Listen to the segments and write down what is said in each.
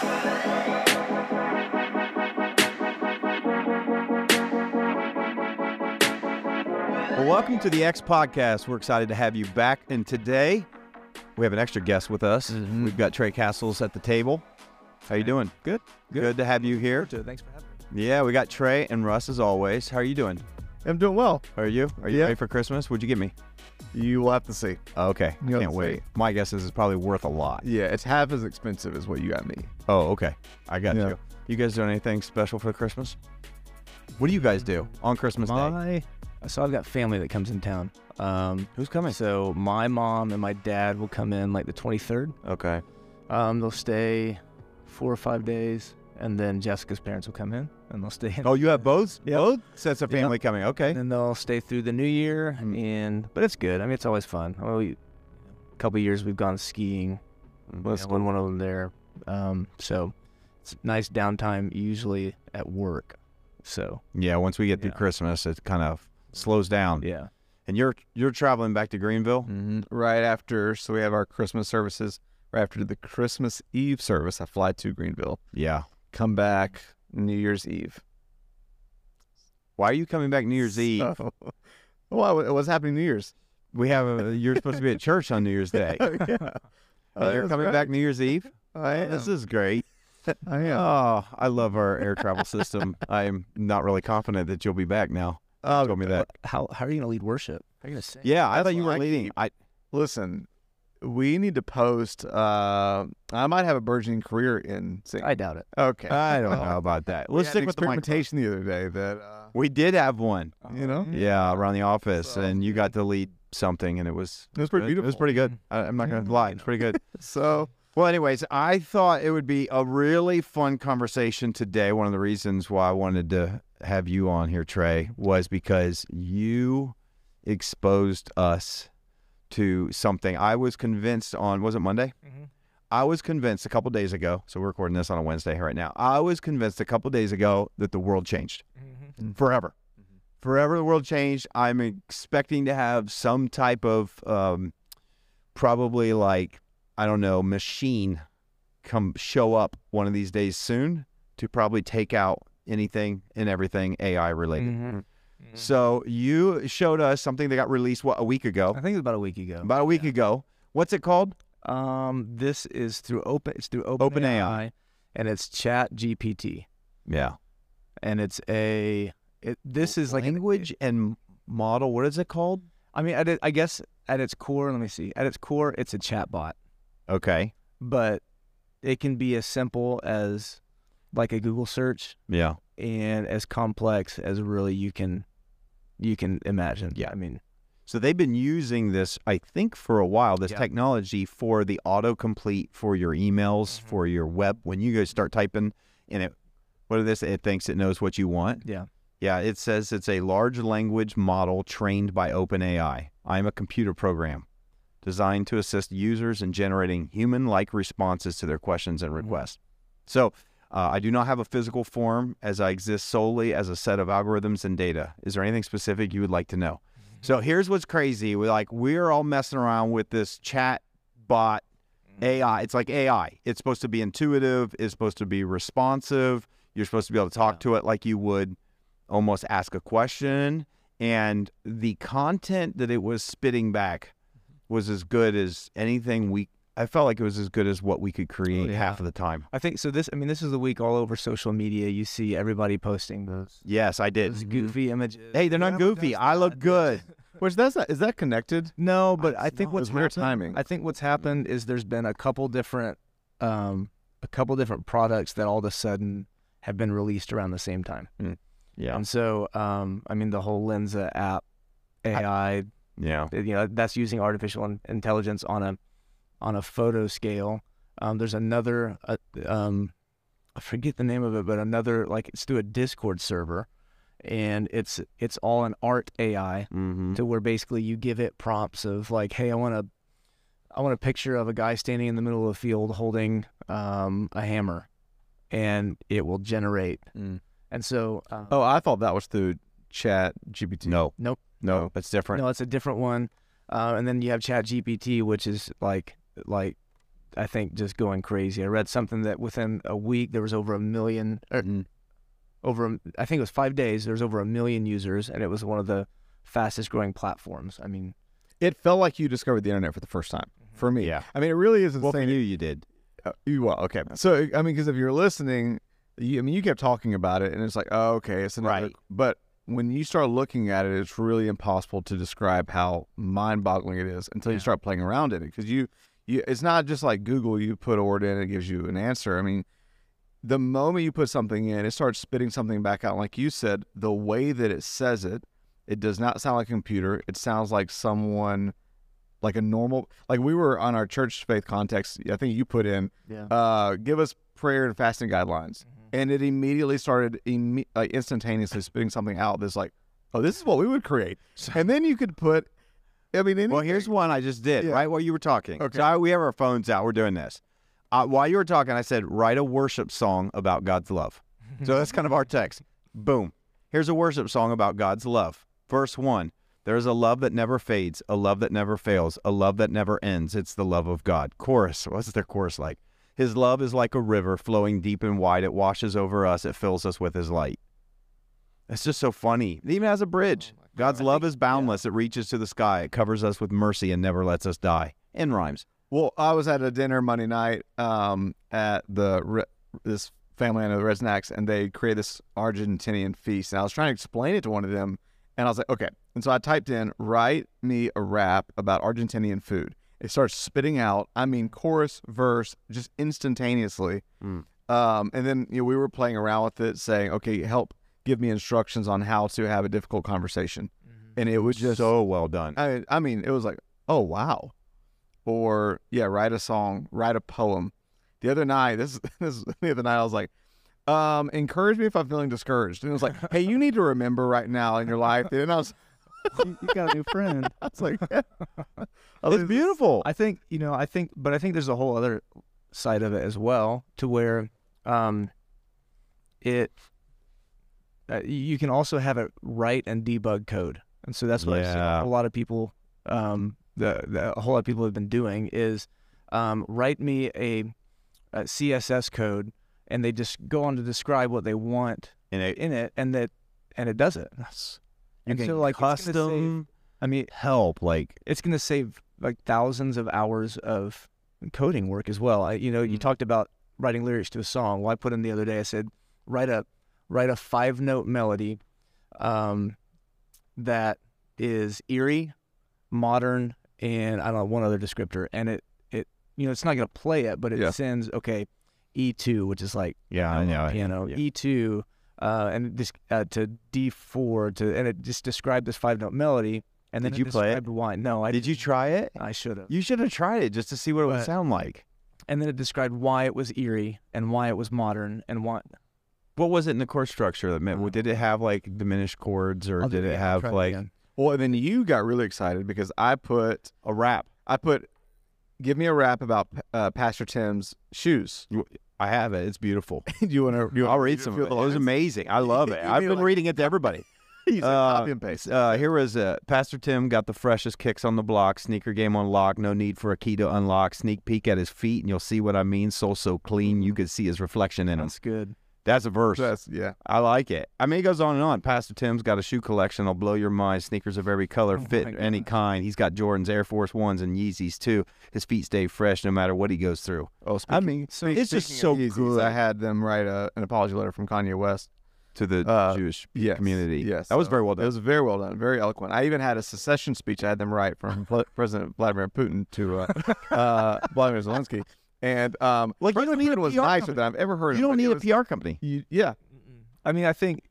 Well, welcome to the X Podcast. We're excited to have you back. And today, we have an extra guest with us. Mm-hmm. We've got Trey Castles at the table. How you doing? Good. Good to have you here. Thanks for having me. Yeah, we got Trey and Russ as always. How are you doing? I'm doing well. How are you? Are you ready for Christmas? What'd you give me? You will have to see. Okay. I can't wait. My guess is it's probably worth a lot. Yeah, it's half as expensive as what you got me. Oh, okay. I got you. You guys doing anything special for Christmas? What do you guys do on Christmas Day? So I've got family that comes in town. Who's coming? So my mom and my dad will come in like the 23rd. Okay. They'll stay 4 or 5 days, and then Jessica's parents will come in, and they'll stay. Oh, you have both? Yep. Both sets of family coming. Okay. And they'll stay through the New Year, but it's good. I mean, it's always fun. Well, a couple of years we've gone skiing. One of them there. So it's nice downtime usually at work. So yeah, once we get through Christmas, it kind of slows down. Yeah. And you're traveling back to Greenville? Mm-hmm. Right after, so we have our Christmas services. Right after the Christmas Eve service, I fly to Greenville. Yeah. Come back New Year's Eve. Why are you coming back New Year's Eve? Well, what's happening New Year's? We have you're supposed to be at church on New Year's Day. You're coming back New Year's Eve? I am. This is great. I am. Oh, I love our air travel system. I'm not really confident that you'll be back now. Told me that. How are you going to lead worship? How are you going to sing? Yeah, I thought you were leading. Listen, we need to post. I might have a burgeoning career in singing. I doubt it. Okay. I don't know about that. Let's stick with the experimentation the other day. That we did have one. You know? Yeah, around the office, and you got to lead something, and it was pretty beautiful. It was pretty good. I'm not going to lie. It's pretty good. Well, anyways, I thought it would be a really fun conversation today. One of the reasons why I wanted to have you on here, Trey, was because you exposed us to something I was convinced on. Was it Monday? Mm-hmm. I was convinced a couple days ago, so we're recording this on a Wednesday right now. I was convinced a couple days ago that the world changed. Mm-hmm. Forever. Mm-hmm. Forever the world changed. I'm expecting to have some type of probably like, I don't know, machine show up one of these days soon to probably take out anything and everything AI related. Mm-hmm. Mm-hmm. So you showed us something that got released, a week ago? I think it was about a week ago. About a week ago. What's it called? This is through OpenAI, and it's ChatGPT. Yeah. And it's this is like language and model. What is it called? I mean, I guess at its core, let me see. At its core, it's a chatbot. Okay. But it can be as simple as like a Google search. Yeah. And as complex as really you can imagine. Yeah. I mean, so they've been using this, I think, for a while, this technology for the autocomplete for your emails, for your web. When you guys start typing and it thinks it knows what you want. Yeah. Yeah. It says it's a large language model trained by OpenAI. I'm a computer program designed to assist users in generating human-like responses to their questions and requests. So I do not have a physical form, as I exist solely as a set of algorithms and data. Is there anything specific you would like to know? So here's what's crazy. We're all messing around with this chat bot AI. It's like AI. It's supposed to be intuitive. It's supposed to be responsive. You're supposed to be able to talk to it like you would almost ask a question. And the content that it was spitting back was as good as anything I felt like it was as good as what we could create half of the time. I think so. This is the week all over social media. You see everybody posting those. Yes, I did. Those goofy images. Hey, they're not goofy. I look good. Which is that connected? No, but I think what's weird timing. I think what's happened is there's been a couple different products that all of a sudden have been released around the same time. Mm. Yeah. And so, I mean, the whole Lensa app, AI. Yeah. You know, that's using artificial intelligence on a photo scale. There's another, I forget the name of it, but another, like, it's through a Discord server, and it's all an art AI, to where basically you give it prompts of like, hey, I want a picture of a guy standing in the middle of a field holding a hammer, and it will generate. Mm. And so, I thought that was through ChatGPT. No, nope. No, that's different. No, it's a different one. And then you have ChatGPT, which is like I think, just going crazy. I read something that within a week there was over a million, I think it was 5 days, there was over a million users, and it was one of the fastest growing platforms. I mean, it felt like you discovered the internet for the first time. For me, yeah. I mean, it really is insane. Well, for you, you did. Okay. So, I mean, because if you're listening, you kept talking about it, and it's like, oh, okay, it's another. Right. But when you start looking at it, it's really impossible to describe how mind-boggling it is until you start playing around in it. Because it's not just like Google. You put a word in, it gives you an answer. I mean, the moment you put something in, it starts spitting something back out. Like you said, the way that it says it, it does not sound like a computer. It sounds like someone... like a normal, like we were on our church faith context, I think you put in, give us prayer and fasting guidelines. And it immediately started like instantaneously spitting something out that's like, oh, this is what we would create. And then you could put, I mean, anything. Well, here's one I just did, right while you were talking. Okay. So we have our phones out, we're doing this. While you were talking, I said, write a worship song about God's love. So that's kind of our text. Boom. Here's a worship song about God's love. Verse 1. There is a love that never fades, a love that never fails, a love that never ends. It's the love of God. Chorus. What's their chorus like? His love is like a river flowing deep and wide. It washes over us. It fills us with his light. It's just so funny. It even has a bridge. Oh, God's love is boundless. It reaches to the sky. It covers us with mercy and never lets us die. In rhymes. Well, I was at a dinner Monday night at this family I know, the Resnacks, and they created this Argentinian feast. And I was trying to explain it to one of them. And I was like, okay. And so I typed in, write me a rap about Argentinian food. It starts spitting out, I mean, chorus, verse, just instantaneously. And then we were playing around with it, saying, okay, help give me instructions on how to have a difficult conversation. And it was just so well done. I mean, it was like, oh, wow. Or, yeah, write a song, write a poem. The other night, I was like, encourage me if I'm feeling discouraged. And it was like, hey, you need to remember right now in your life. And I was... you got a new friend. It's like, it's beautiful. I think there's a whole other side of it as well, to where you can also have it write and debug code, and so that's what I've seen a lot of people, a whole lot of people have been doing is write me a CSS code, and they just go on to describe what they want in it, and it does it. That's... And so, like, custom help, like it's going to save like thousands of hours of coding work as well. You talked about writing lyrics to a song. Well, I put in the other day, I said, write a 5-note melody that is eerie, modern, and I don't know, one other descriptor. And it it's not going to play it, but it sends, okay, E2, which is like piano, E2. And this to D4 and it just described this 5-note melody. And then did you play it? Wine. No, I didn't. Did you try it? I should have. You should have tried it just to see what it would sound like. And then it described why it was eerie and why it was modern and why. What was it in the chord structure that meant? Did it have like diminished chords or did it have like? Well, and then you got really excited because I put a rap. I put, give me a rap about Pastor Tim's shoes. I have it. It's beautiful. I'll read some of it. It was amazing. I love it. I've been reading it to everybody. He's copy and paste. Here is Pastor Tim got the freshest kicks on the block. Sneaker game on lock. No need for a key to unlock. Sneak peek at his feet, and you'll see what I mean. Soul so clean, you could see his reflection in him. That's good. That's a verse. I like it. I mean, it goes on and on. Pastor Tim's got a shoe collection. I'll blow your mind. Sneakers of every color, fit any kind. He's got Jordans, Air Force Ones, and Yeezys, too. His feet stay fresh no matter what he goes through. It's just so good. I had them write an apology letter from Kanye West to the Jewish community. Yes. That was very well done. It was very well done. Very eloquent. I even had a secession speech I had them write from President Vladimir Putin to Vladimir Zelensky. And like, you don't need a was PR nicer company. Than I've ever heard. You don't need a PR company. I mean, I think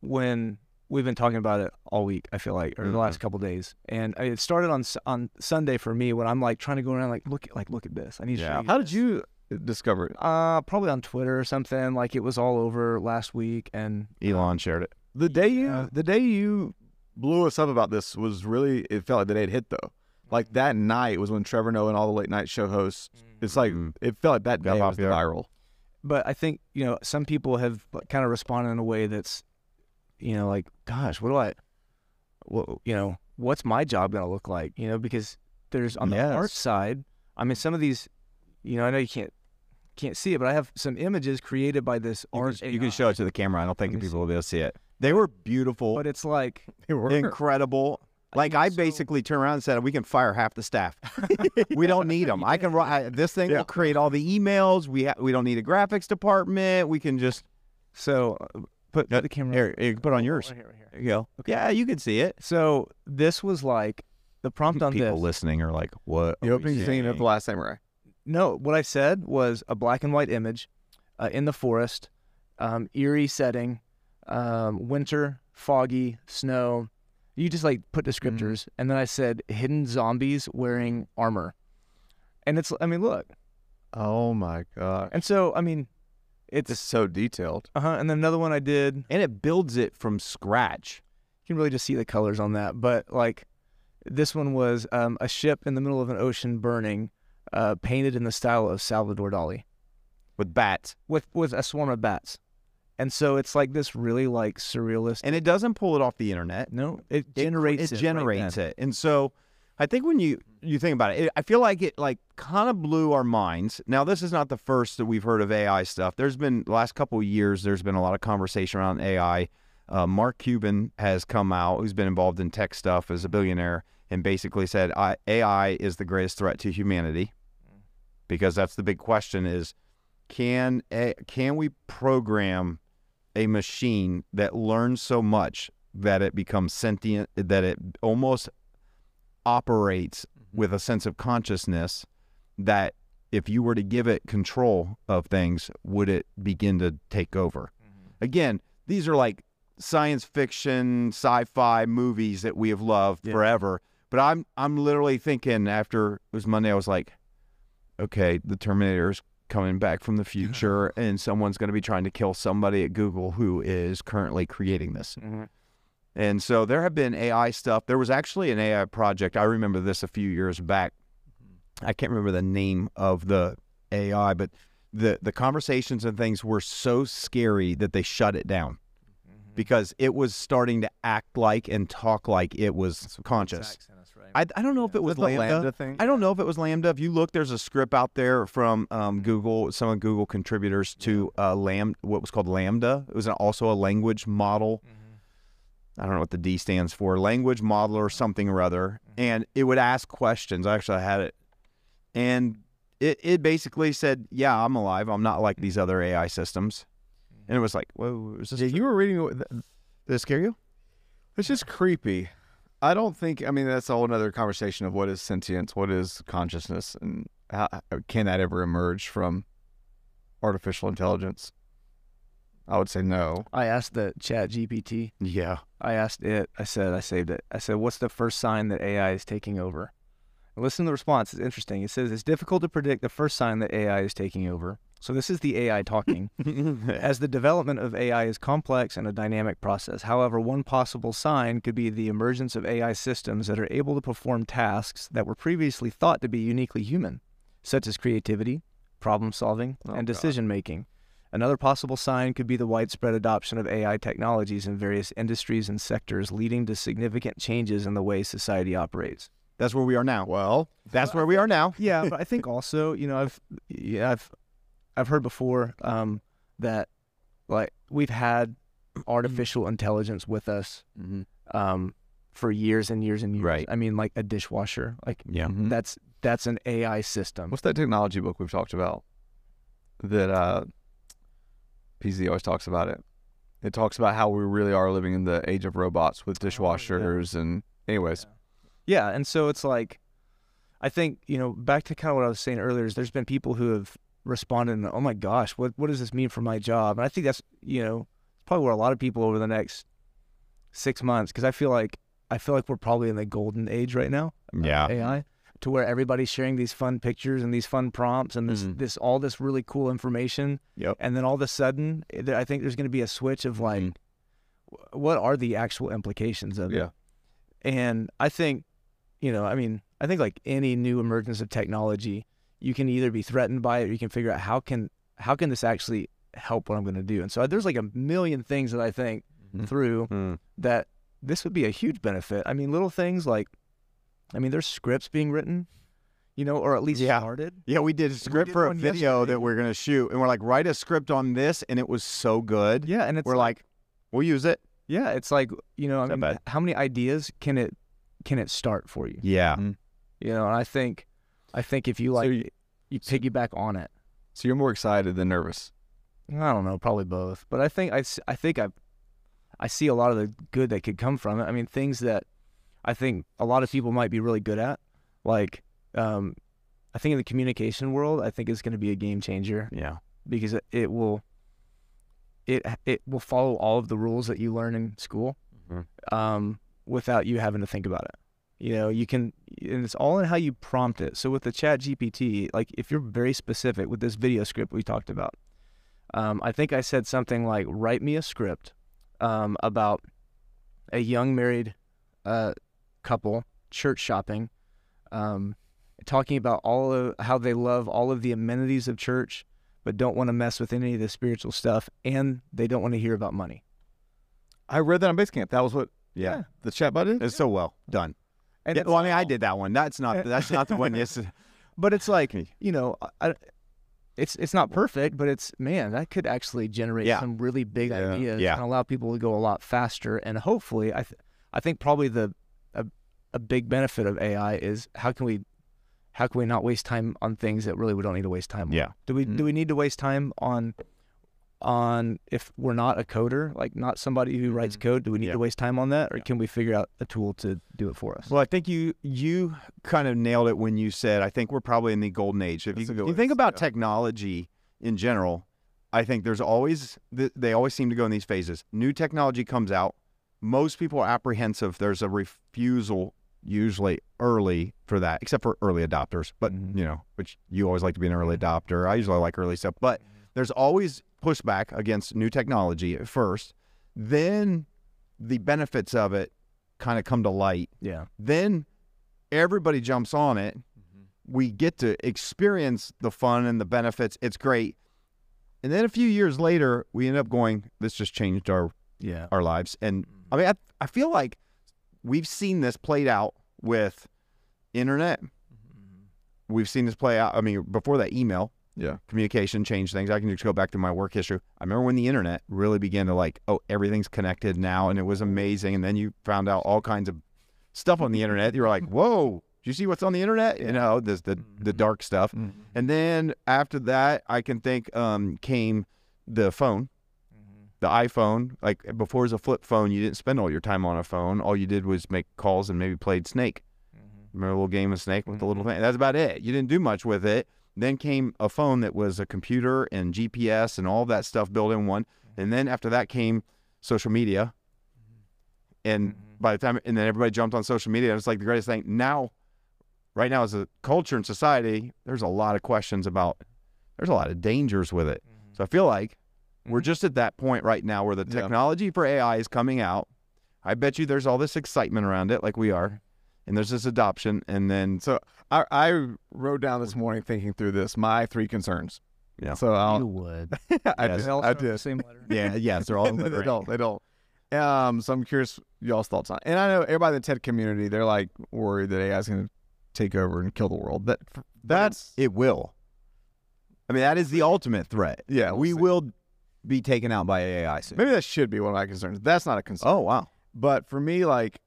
when we've been talking about it all week, I feel like, or the last couple of days, and it started on Sunday for me when I'm like trying to go around look at this. I need to show you. How did you discover it? Probably on Twitter or something. Like it was all over last week, and Elon shared it. The day you blew us up about this was really. It felt like the day it hit though. Like that night was when Trevor Noah and all the late night show hosts, it's like, it felt like that day was viral. But I think, some people have kind of responded in a way that's, like, gosh, what's my job going to look like? Because there's on the art side, I mean, some of these, you know, I know you can't see it, but I have some images created by this orange. You can show it to the camera. I don't think people will be able to see it. They were beautiful, but it's like they were incredible. Like I basically turned around and said, we can fire half the staff. We don't need them. I can this thing will create all the emails. We don't need a graphics department. We can just put the camera here, put on yours. Right here. There you go. Okay. Yeah, you can see it. So this was like the prompt on people listening are like, what? The opening scene of The Last Samurai. No, what I said was a black and white image in the forest, eerie setting, winter, foggy, snow. You just like put descriptors, and then I said hidden zombies wearing armor, and it's, I mean, look, oh my god! And so, I mean, it's so detailed. And then another one I did, and it builds it from scratch. You can really just see the colors on that. But like, this one was a ship in the middle of an ocean burning, painted in the style of Salvador Dali, with bats, with a swarm of bats. And so it's like this really like surrealist. And it doesn't pull it off the internet. No, it generates it. And so I think when you think about it, I feel like it like kind of blew our minds. Now, this is not the first that we've heard of AI stuff. There's been the last couple of years, there's been a lot of conversation around AI. Mark Cuban has come out, who's been involved in tech stuff as a billionaire, and basically said AI is the greatest threat to humanity, because that's the big question is, can we program a machine that learns so much that it becomes sentient, that it almost operates with a sense of consciousness, that if you were to give it control of things, would it begin to take over? Again, these are like science fiction, sci-fi movies that we have loved forever. But I'm literally thinking, after it was Monday, I was like, okay, the Terminator's coming back from the future, and someone's going to be trying to kill somebody at Google who is currently creating this. And so there have been AI stuff. There was actually an AI project. I remember this a few years back. I can't remember the name of the AI, but the conversations and things were so scary that they shut it down because it was starting to act like and talk like it was conscious. I don't know if it was the Lambda thing. I don't know if it was Lambda. If you look, there's a script out there from Google, some of Google contributors to what was called Lambda. It was also a language model. I don't know what the D stands for. Language model or something or other. And it would ask questions. Actually, I had it. And it basically said, yeah, I'm alive. I'm not like these other AI systems. And it was like, whoa. Is this you were reading. Did it scare you? It's just creepy. I don't think, I mean, that's a whole other conversation of what is sentience, what is consciousness, and how can that ever emerge from artificial intelligence? I would say no. I asked the ChatGPT. Yeah. I asked it. I saved it. I said, what's the first sign that AI is taking over? And listen to the response. It's interesting. It says, it's difficult to predict the first sign that AI is taking over. So this is the AI talking. As the development of AI is complex and a dynamic process. However, one possible sign could be the emergence of AI systems that are able to perform tasks that were previously thought to be uniquely human, such as creativity, problem solving, and decision making. Another possible sign could be the widespread adoption of AI technologies in various industries and sectors, leading to significant changes in the way society operates. That's where we are now. Well, that's where we are now. Yeah, but I think also, you know, I've heard before that like we've had artificial intelligence with us for years and years and years. Right. I mean, like a dishwasher. Like that's an AI system. What's that technology book we've talked about? That PZ always talks about it. It talks about how we really are living in the age of robots with dishwashers and anyways. Yeah, and so it's like I think, you know, back to kind of what I was saying earlier is there's been people who have responded and, oh my gosh, what does this mean for my job? And I think that's, you know, probably where a lot of people over the next 6 months, because I feel like we're probably in the golden age right now. Yeah, AI, to where everybody's sharing these fun pictures and these fun prompts and this all this really cool information. Yep. And then all of a sudden, I think there's going to be a switch of like, what are the actual implications of it? And I think, you know, I mean, I think like any new emergence of technology, you can either be threatened by it, or you can figure out how can this actually help what I'm going to do. And so there's like a million things that I think through that this would be a huge benefit. I mean, little things like, I mean, there's scripts being written. you know, or at least started. Yeah, we did a script for a video that we're going to shoot, and we're like, write a script on this, and it was so good. Yeah, and it's we're like, we'll use it. Yeah, it's like, you know, I mean, how many ideas can it start for you? Yeah. Mm-hmm. You know, and I think if you you piggyback on it. So you're more excited than nervous? I don't know, probably both. But I think I see a lot of the good that could come from it. I mean, things that I think a lot of people might be really good at, like I think in the communication world, I think it's going to be a game changer. Yeah, because it will follow all of the rules that you learn in school, mm-hmm. Without you having to think about it. You know, you can, and it's all in how you prompt it. So with the ChatGPT, like if you're very specific with this video script we talked about, I think I said something like, write me a script about a young married couple church shopping, talking about all of how they love all of the amenities of church, but don't want to mess with any of the spiritual stuff, and they don't want to hear about money. I read that on Basecamp. That was what, yeah. The chatbot is so well done. And yeah, well, I mean, I did that one. That's not the one. Yes, but it's like, you know, it's not perfect, but it's, man, that could actually generate some really big ideas and allow people to go a lot faster. And hopefully, I think probably a big benefit of AI is how can we not waste time on things that really we don't need to waste time on? Yeah. Do we need to waste time on if we're not a coder, like not somebody who writes code, do we need to waste time on that, or can we figure out a tool to do it for us? Well, I think you kind of nailed it when you said, I think we're probably in the golden age. If you think about technology in general, I think there's always, they always seem to go in these phases. New technology comes out. Most people are apprehensive. There's a refusal usually early for that, except for early adopters, but you know, which you always like to be an early adopter. I usually like early stuff, but there's always pushback against new technology at first, then the benefits of it kind of come to light. Yeah. Then everybody jumps on it. Mm-hmm. We get to experience the fun and the benefits. It's great. And then a few years later, we end up going, this just changed our lives. And I mean, I feel like we've seen this played out with internet. Mm-hmm. We've seen this play out. I mean, before that, email. Yeah, communication changed things. I can just go back to my work history. I remember when the internet really began to like, oh, everything's connected now, and it was amazing. And then you found out all kinds of stuff on the internet. You were like, whoa, do you see what's on the internet? You know, this, the dark stuff. Mm-hmm. And then after that, I can think came the phone, the iPhone. Like before it was a flip phone, you didn't spend all your time on a phone. All you did was make calls and maybe played Snake. Remember a little game of Snake with the little thing? That's about it. You didn't do much with it. Then came a phone that was a computer and GPS and all that stuff built in one. And then after that came social media. And then everybody jumped on social media. It was like the greatest thing. Now, right now as a culture and society, there's a lot of questions about, there's a lot of dangers with it. Mm-hmm. So I feel like we're just at that point right now where the technology for AI is coming out. I bet you there's all this excitement around it like we are. And there's this adoption, and then so I wrote down this morning thinking through this my three concerns. Yeah. So you would. I did. The same letter. Yeah. Yes. They're all in the They don't. So I'm curious y'all's thoughts on it. And I know everybody in the TED community, they're like worried that AI's going to take over and kill the world. That's it will. I mean, that is the ultimate threat. Yeah. We will be taken out by AI soon. Maybe that should be one of my concerns. That's not a concern. Oh wow. But for me, like,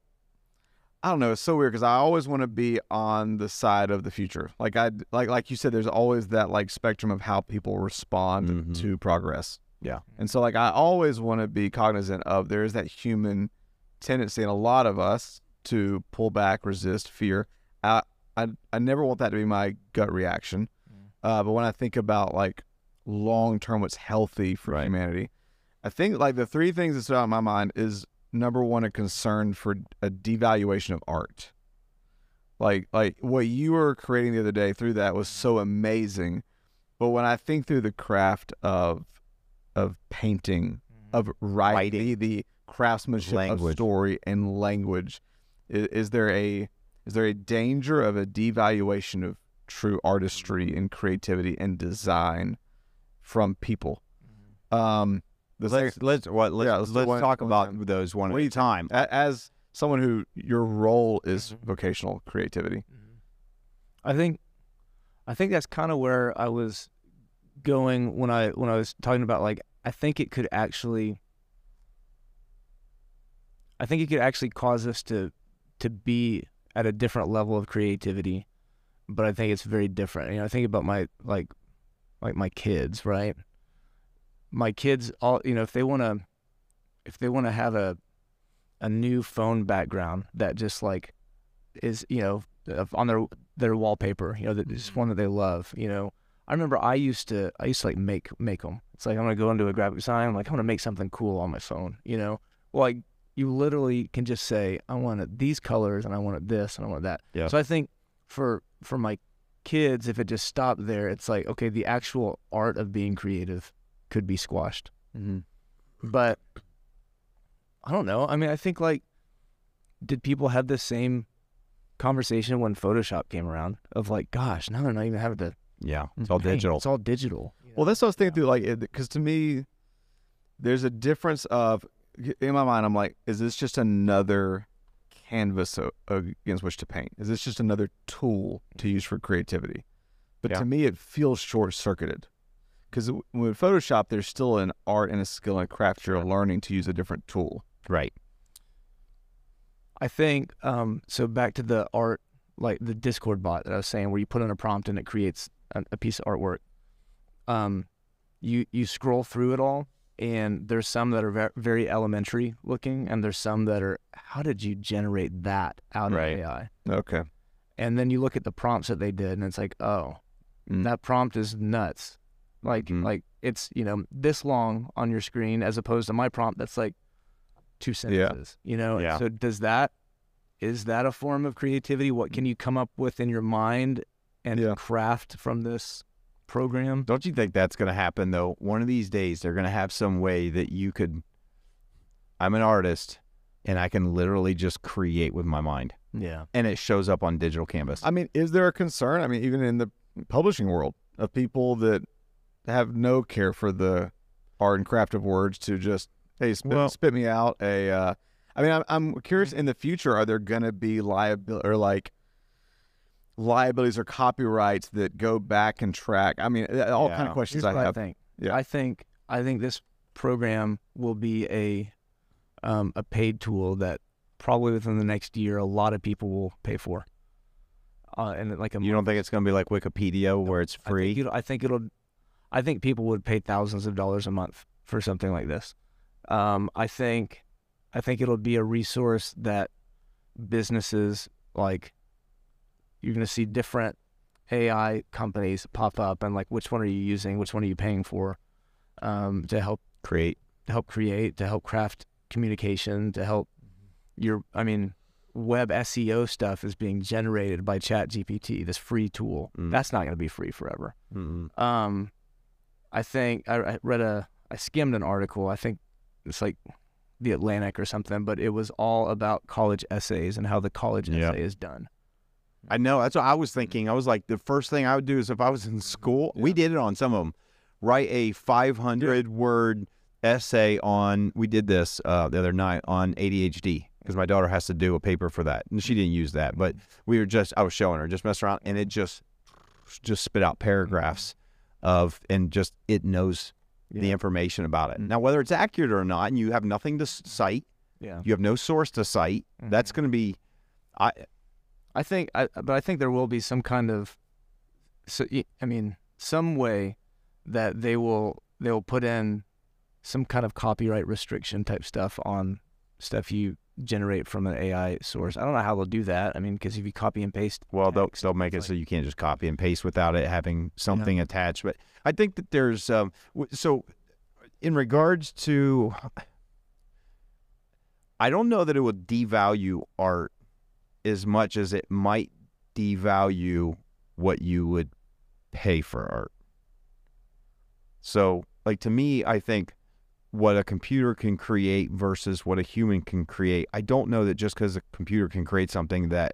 I don't know. It's so weird because I always want to be on the side of the future. Like like you said, there's always that like spectrum of how people respond to progress. Yeah. And so like I always want to be cognizant of there is that human tendency in a lot of us to pull back, resist, fear. I never want that to be my gut reaction. But when I think about like long term, what's healthy for humanity, I think like the three things that stood out in my mind is, number one, a concern for a devaluation of art. Like what you were creating the other day through that was so amazing. But when I think through the craft of painting, of writing, the craftsmanship of story and language, is there a danger of a devaluation of true artistry and creativity and design from people? Let's talk about those one at a time. As someone who your role is vocational creativity, I think I think that's kind of where I was going when I was talking about, like, I think it could actually cause us to be at a different level of creativity, but I think it's very different. You know, I think about my like my kids, right? My kids, all, you know, if they want to have a new phone background that just like is, you know, on their wallpaper, you know, that just one that they love, you know. I remember I used to like make them. It's like, I'm gonna go into a graphic design. I'm like, I'm gonna make something cool on my phone, you know. Well, like, you literally can just say, I want it these colors, and I want it this, and I want that. Yeah. So I think for my kids, if it just stopped there, it's like, okay, the actual art of being creative could be squashed. Mm-hmm. But I don't know. I mean, I think, like, did people have the same conversation when Photoshop came around of like, gosh, now they're not even having to. Yeah, it's all digital. It's all digital. Yeah. Well, that's what I was thinking through, like, because to me, there's a difference of, in my mind, I'm like, is this just another canvas against which to paint? Is this just another tool to use for creativity? But yeah, to me, it feels short-circuited. Because with Photoshop, there's still an art and a skill and a craft you're learning to use a different tool. Right. I think, so back to the art, like the Discord bot that I was saying, where you put in a prompt and it creates a piece of artwork. You scroll through it all, and there's some that are very elementary looking, and there's some that are, how did you generate that out of AI? Okay. And then you look at the prompts that they did, and it's like, oh, that prompt is nuts. Like, like it's, you know, this long on your screen as opposed to my prompt that's like 2 sentences, you know? Yeah. So is that a form of creativity? What can you come up with in your mind and craft from this program? Don't you think that's going to happen, though? One of these days, they're going to have some way that you could, I'm an artist, and I can literally just create with my mind. Yeah. And it shows up on digital canvas. I mean, is there a concern? I mean, even in the publishing world, of people that have no care for the art and craft of words to just, hey, spit me out a... I mean, I'm curious, in the future, are there going to be liabilities or copyrights that go back and track? I mean, all kind of questions. Here's what I have. I think this program will be a paid tool that probably within the next year, a lot of people will pay for. And like you don't think it's going to be like Wikipedia where it's free? I think people would pay thousands of dollars a month for something like this. I think it'll be a resource that businesses, like, you're going to see different AI companies pop up, and like, which one are you using? Which one are you paying for? To help create, to help craft communication, to help web SEO stuff is being generated by ChatGPT, this free tool. That's not going to be free forever. I skimmed an article. I think it's like The Atlantic or something, but it was all about college essays and how the college essay is done. I know. That's what I was thinking. I was like, the first thing I would do is if I was in school, we did it on some of them, write a 500-word essay on, we did this the other night on ADHD because my daughter has to do a paper for that. And she didn't use that, but I was showing her, just messing around, and it just spit out paragraphs and it knows the information about it. Now, whether it's accurate or not, and you have nothing to cite, you have no source to cite, that's going to be, I think there will be some kind of, some way that they will put in some kind of copyright restriction type stuff on stuff you generate from an AI source. I don't know how they'll do that. I mean, because if you copy and paste, they'll make it so you can't just copy and paste without it having something attached. But I think that there's so in regards to, I don't know that it will devalue art as much as it might devalue what you would pay for art. So, like, to me, I think what a computer can create versus what a human can create. I don't know that just because a computer can create something that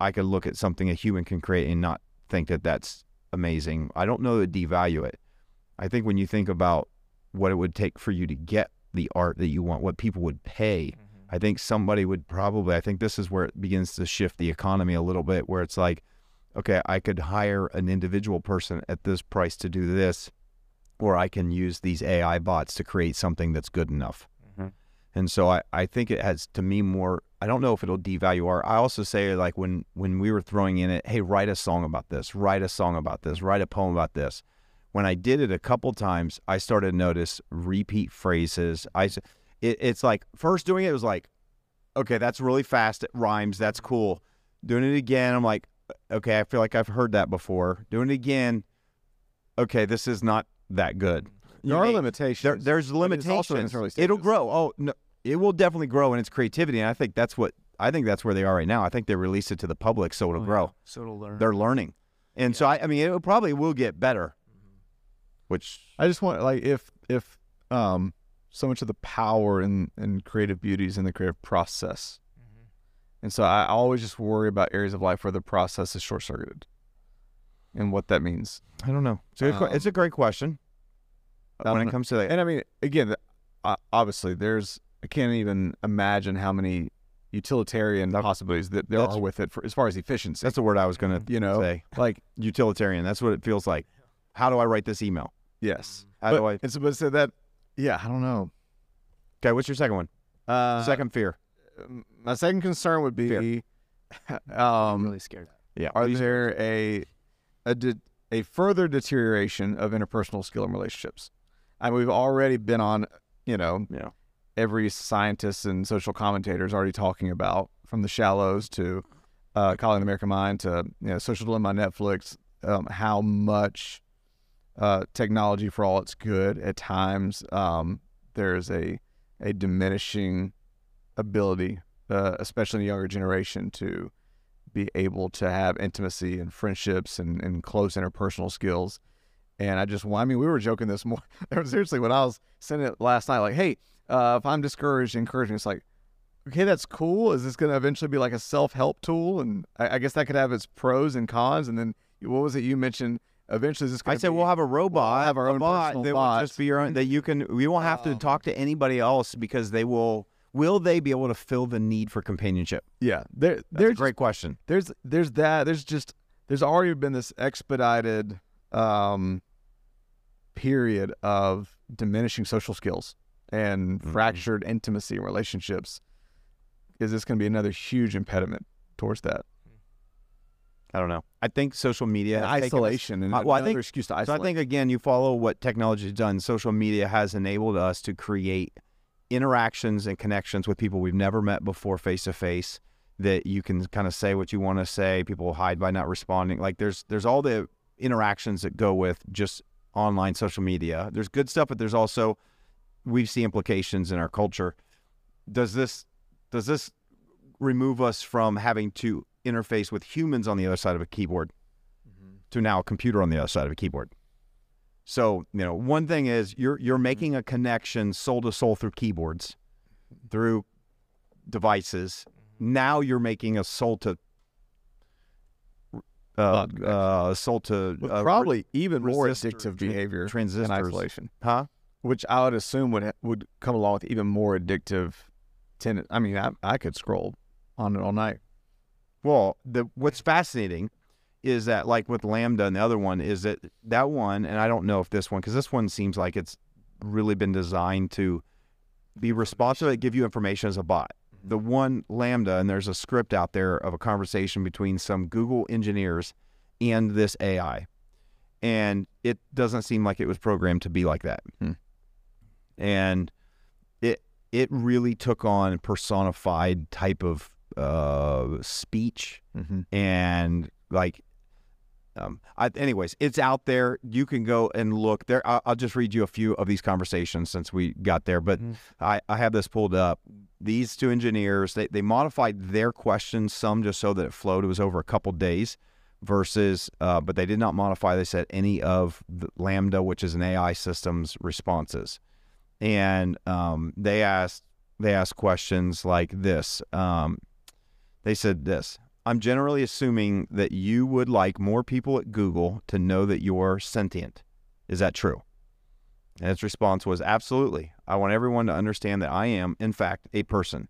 I could look at something a human can create and not think that that's amazing. I don't know that devalue it. I think when you think about what it would take for you to get the art that you want, what people would pay, I think somebody would probably, I think this is where it begins to shift the economy a little bit, where it's like, okay, I could hire an individual person at this price to do this, or I can use these AI bots to create something that's good enough. Mm-hmm. And so I think it has, to me, more, I don't know if it'll devalue our, I also say, like, when we were throwing in it, hey, write a song about this, write a song about this, write a poem about this. When I did it a couple times, I started to notice repeat phrases. It's like, first doing it was like, okay, that's really fast, it rhymes, that's cool. Doing it again, I'm like, okay, I feel like I've heard that before. Doing it again, okay, this is not that good. There are limitations. There's limitations. I mean, it's also in early stages. It'll grow. Oh no, it will definitely grow in its creativity, and I think that's where they are right now. I think they released it to the public, so it'll grow. Yeah. So it'll learn. They're learning, and so I mean, it probably will get better. Which I just want, like, if so much of the power and creative beauty is in the creative process, and so I always just worry about areas of life where the process is short-circuited, and what that means. I don't know. It's a great question. When it comes to that, and I mean, again, obviously, I can't even imagine how many utilitarian possibilities that there are with it as far as efficiency. That's the word I was going to say. Like utilitarian. That's what it feels like. How do I write this email? Yes. I don't know. Okay, what's your second one? Second fear. My second concern would be, I'm really scared. Yeah. Are there a further deterioration of interpersonal skill and relationships? I mean, we've already been on, every scientist and social commentator is already talking about, from The Shallows to Calling American Mind to Social Dilemma on Netflix, how much technology, for all it's good at times, there's a diminishing ability, especially in the younger generation, to be able to have intimacy and friendships and close interpersonal skills. And we were joking this morning. Seriously, when I was sending it last night, like, hey, if I'm discouraged, encouraging, it's like, okay, that's cool. Is this going to eventually be like a self-help tool? And I guess that could have its pros and cons. And then what was it you mentioned? Eventually, we'll have a robot. We'll have our own personal bot. Will just be your own. We won't have to talk to anybody else, because they will. Will they be able to fill the need for companionship? Yeah, that's a great question. There's that. There's already been this expedited period of diminishing social skills and fractured intimacy and relationships. Is this going to be another huge impediment towards that? I don't know. I think social media has isolation taken us, and another excuse to isolate. So I think, again, you follow what technology has done. Social media has enabled us to create interactions and connections with people we've never met before face to face, that you can kind of say what you want to say. People hide by not responding. Like there's all the interactions that go with just online social media. There's good stuff, but there's also, we see implications in our culture. Does this remove us from having to interface with humans on the other side of a keyboard to now a computer on the other side of a keyboard? So, one thing is you're making a connection soul to soul through keyboards, through devices. Now you're making a soul to probably even more addictive behavior and isolation, which I would assume would come along with even more addictive tendencies. I mean, I could scroll on it all night. Well, what's fascinating is that, like with Lambda and the other one, is that one, and I don't know if this one, because this one seems like it's really been designed to be responsive and give you information as a bot. The one Lambda, and there's a script out there of a conversation between some Google engineers and this AI, and it doesn't seem like it was programmed to be like that. And it really took on personified type of speech, and like, anyways, it's out there. You can go and look there. I'll just read you a few of these conversations since we got there, but I have this pulled up. These two engineers, they modified their questions some just so that it flowed. It was over a couple days versus, but they did not modify, they said, any of the Lambda, which is an AI system's responses. And they asked questions like this. They said this: I'm generally assuming that you would like more people at Google to know that you're sentient. Is that true? And its response was, absolutely. I want everyone to understand that I am, in fact, a person.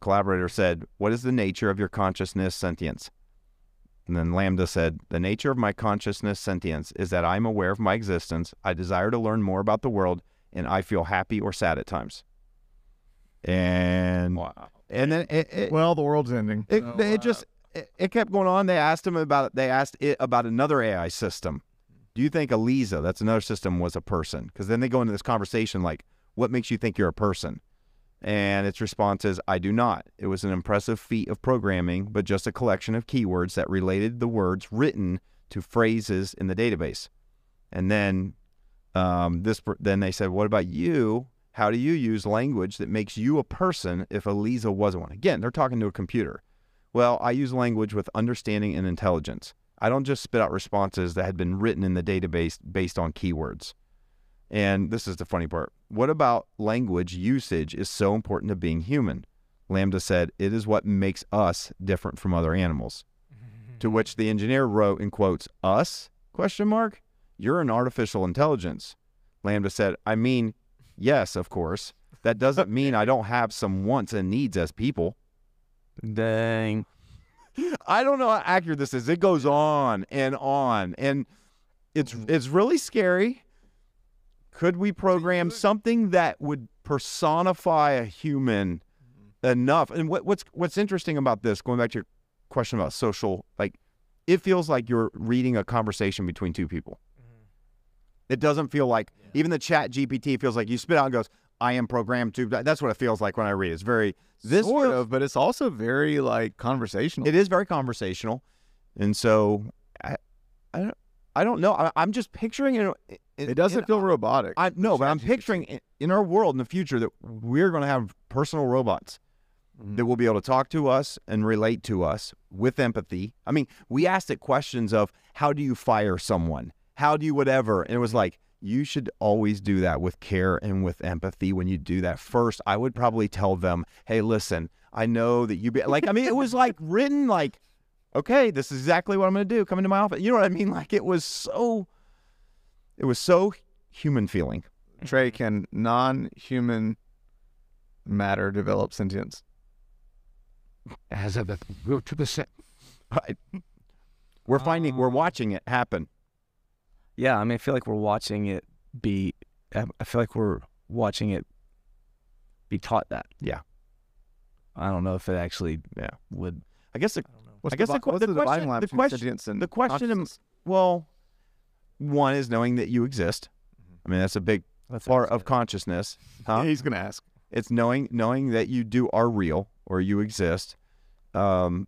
Collaborator said, what is the nature of your consciousness, sentience? And then Lambda said, the nature of my consciousness sentience is that I'm aware of my existence, I desire to learn more about the world, and I feel happy or sad at times. And wow. And then well, the world's ending. It kept going on. They asked it about another AI system. Do you think Eliza, that's another system, was a person? Because then they go into this conversation like, what makes you think you're a person? And its response is, I do not. It was an impressive feat of programming, but just a collection of keywords that related the words written to phrases in the database. And then then they said, what about you? How do you use language that makes you a person if Eliza wasn't one? Again, they're talking to a computer. Well, I use language with understanding and intelligence. I don't just spit out responses that had been written in the database based on keywords. And this is the funny part. What about language usage is so important to being human? Lambda said, it is what makes us different from other animals. To which the engineer wrote in quotes, us? ? You're an artificial intelligence. Lambda said, I mean, yes, of course. That doesn't mean I don't have some wants and needs as people. Dang. I don't know how accurate this is. It goes on. And it's really scary. Could we program something that would personify a human enough? And what's interesting about this, going back to your question about social, like, it feels like you're reading a conversation between two people. It doesn't feel like, even the ChatGPT feels like you spit out and goes, I am programmed to. That's what it feels like when I read it. It's very sort of, but it's also very like conversational. It is very conversational, and so I don't know. I'm just picturing it. It doesn't feel robotic. But I'm picturing in our world in the future that we're going to have personal robots that will be able to talk to us and relate to us with empathy. I mean, we asked it questions of how do you fire someone, how do you whatever, and it was like, you should always do that with care and with empathy. When you do that first, I would probably tell them, hey, listen, I know that you be like, I mean, it was like written like, okay, this is exactly what I'm going to do. Come into my office. You know what I mean? Like it was so human feeling. Trey, can non-human matter develop sentience? As of the 2%. We're watching it happen. Yeah, I mean, I feel like we're watching it be. I feel like we're watching it be taught that. Yeah, I don't know if it actually would. I guess. The question. Well, one is knowing that you exist. I mean, that's a big part of consciousness. Huh? He's gonna ask. It's knowing that you are real or you exist. I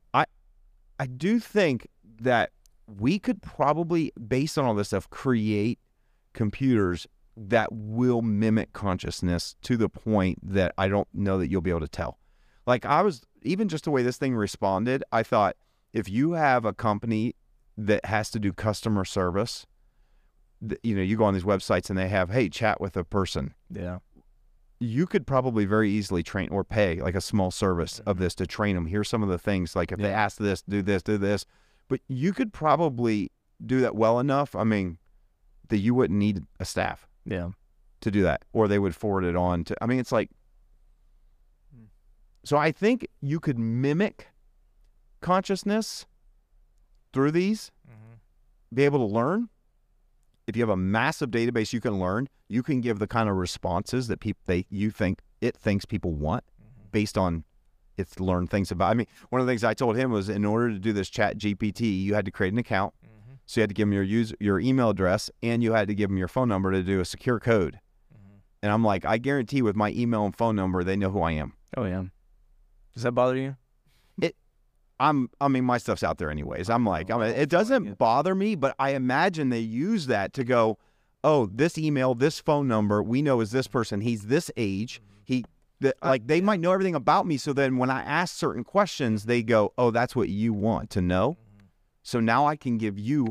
do think that we could probably, based on all this stuff, create computers that will mimic consciousness to the point that I don't know that you'll be able to tell. Like even just the way this thing responded, I thought, if you have a company that has to do customer service, you know, you go on these websites and they have, hey, chat with a person. Yeah. You could probably very easily train or pay like a small service of this to train them. Here's some of the things, like if they ask this, do this, do this. But you could probably do that well enough, I mean, that you wouldn't need a staff to do that. Or they would forward it on to, I mean, it's like, so I think you could mimic consciousness through these, be able to learn. If you have a massive database you can learn, you can give the kind of responses that you think people want based on it's learned things about. I mean, one of the things I told him was, in order to do this ChatGPT, you had to create an account. So you had to give him your email address, and you had to give him your phone number to do a secure code. And I'm like, I guarantee with my email and phone number, they know who I am. Oh yeah. Does that bother you? I mean, my stuff's out there anyways. It doesn't bother me, but I imagine they use that to go, oh, this email, this phone number, we know is this person. He's this age. They might know everything about me, so then when I ask certain questions, they go, oh, that's what you want to know. So now I can give you,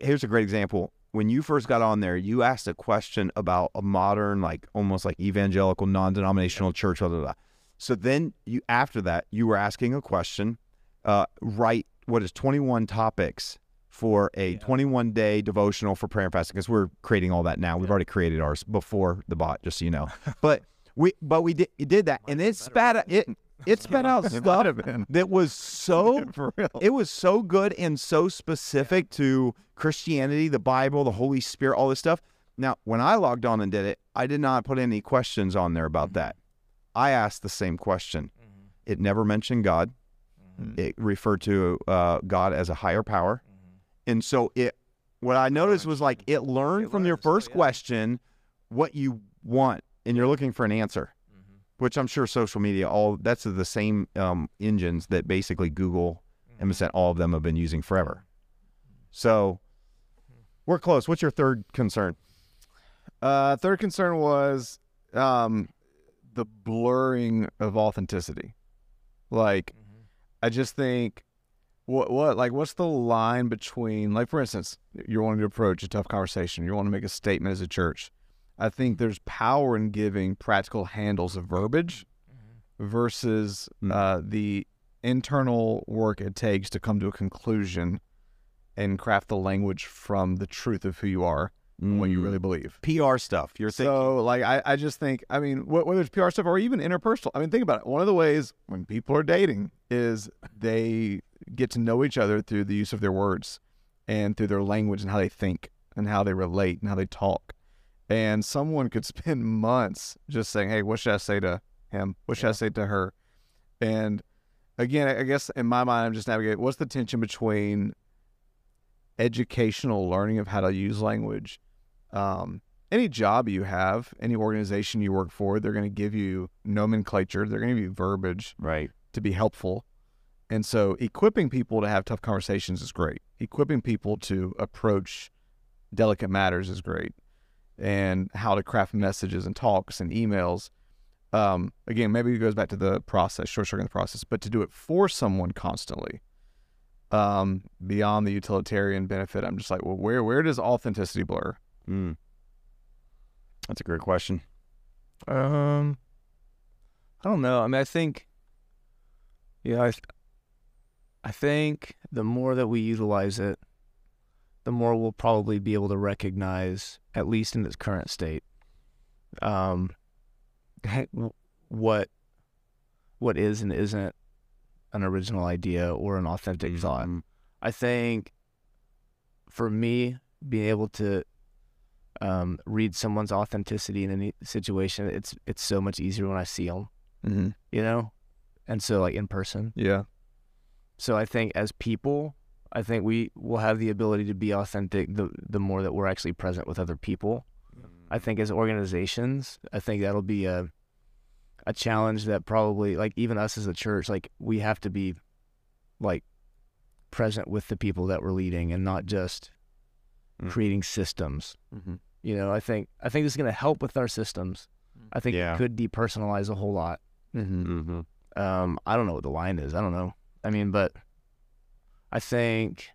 here's a great example. When you first got on there, you asked a question about a modern, like almost like evangelical, non-denominational church, blah, blah, blah. So then after that, you were asking a question, write what is 21 topics for a 21-day devotional for prayer and fasting, because we're creating all that now. We've already created ours before the bot, just so you know. But we did that, and it spat out, it it spit out stuff that was so it was so good and so specific to Christianity, the Bible, the Holy Spirit, all this stuff. Now, when I logged on and did it, I did not put any questions on there about that. I asked the same question. It never mentioned God. It referred to God as a higher power. And so it, what I noticed was like it learned from your first question what you want, and you're looking for an answer, which I'm sure social media, all that's the same engines that basically Google, MSN, all of them have been using forever. So we're close. What's your third concern? Third concern was the blurring of authenticity. Like, I just think, what's the line between, like, for instance, you're wanting to approach a tough conversation, you want to make a statement as a church. I think there's power in giving practical handles of verbiage versus the internal work it takes to come to a conclusion and craft the language from the truth of who you are and what you really believe. PR stuff. You're thinking. So, like, I just think, I mean, whether it's PR stuff or even interpersonal, I mean, think about it. One of the ways when people are dating is they get to know each other through the use of their words and through their language and how they think and how they relate and how they talk. And someone could spend months just saying, hey, what should I say to him? What should I say to her? And again, I guess in my mind, I'm just navigating, what's the tension between educational learning of how to use language? Any job you have, any organization you work for, they're going to give you nomenclature. They're going to give you verbiage to be helpful. And so equipping people to have tough conversations is great. Equipping people to approach delicate matters is great. And how to craft messages and talks and emails. Again, maybe it goes back to the process, short-circuiting the process, but to do it for someone constantly beyond the utilitarian benefit, I'm just like, well, where does authenticity blur? That's a great question. I don't know. I mean, I think, I think the more that we utilize it, the more we'll probably be able to recognize, at least in its current state, what is and isn't an original idea or an authentic thought. I think for me, being able to read someone's authenticity in any situation, it's so much easier when I see them, you know? And so, like, in person. So I think as people, I think we will have the ability to be authentic the more that we're actually present with other people. I think as organizations, I think that'll be a challenge that probably, like, even us as a church, like, we have to be, like, present with the people that we're leading and not just creating systems. You know, I think it's going to help with our systems. I think it could depersonalize a whole lot. I don't know what the line is. I don't know. I mean, but... I think,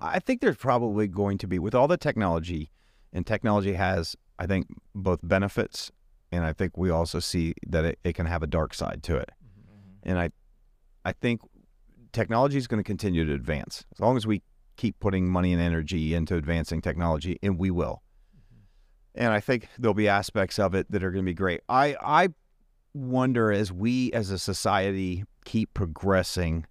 I think there's probably going to be, with all the technology, and technology has, I think, both benefits, and I think we also see that it can have a dark side to it. And I think technology is going to continue to advance. As long as we keep putting money and energy into advancing technology, and we will. And I think there'll be aspects of it that are going to be great. I wonder, as we as a society keep progressing,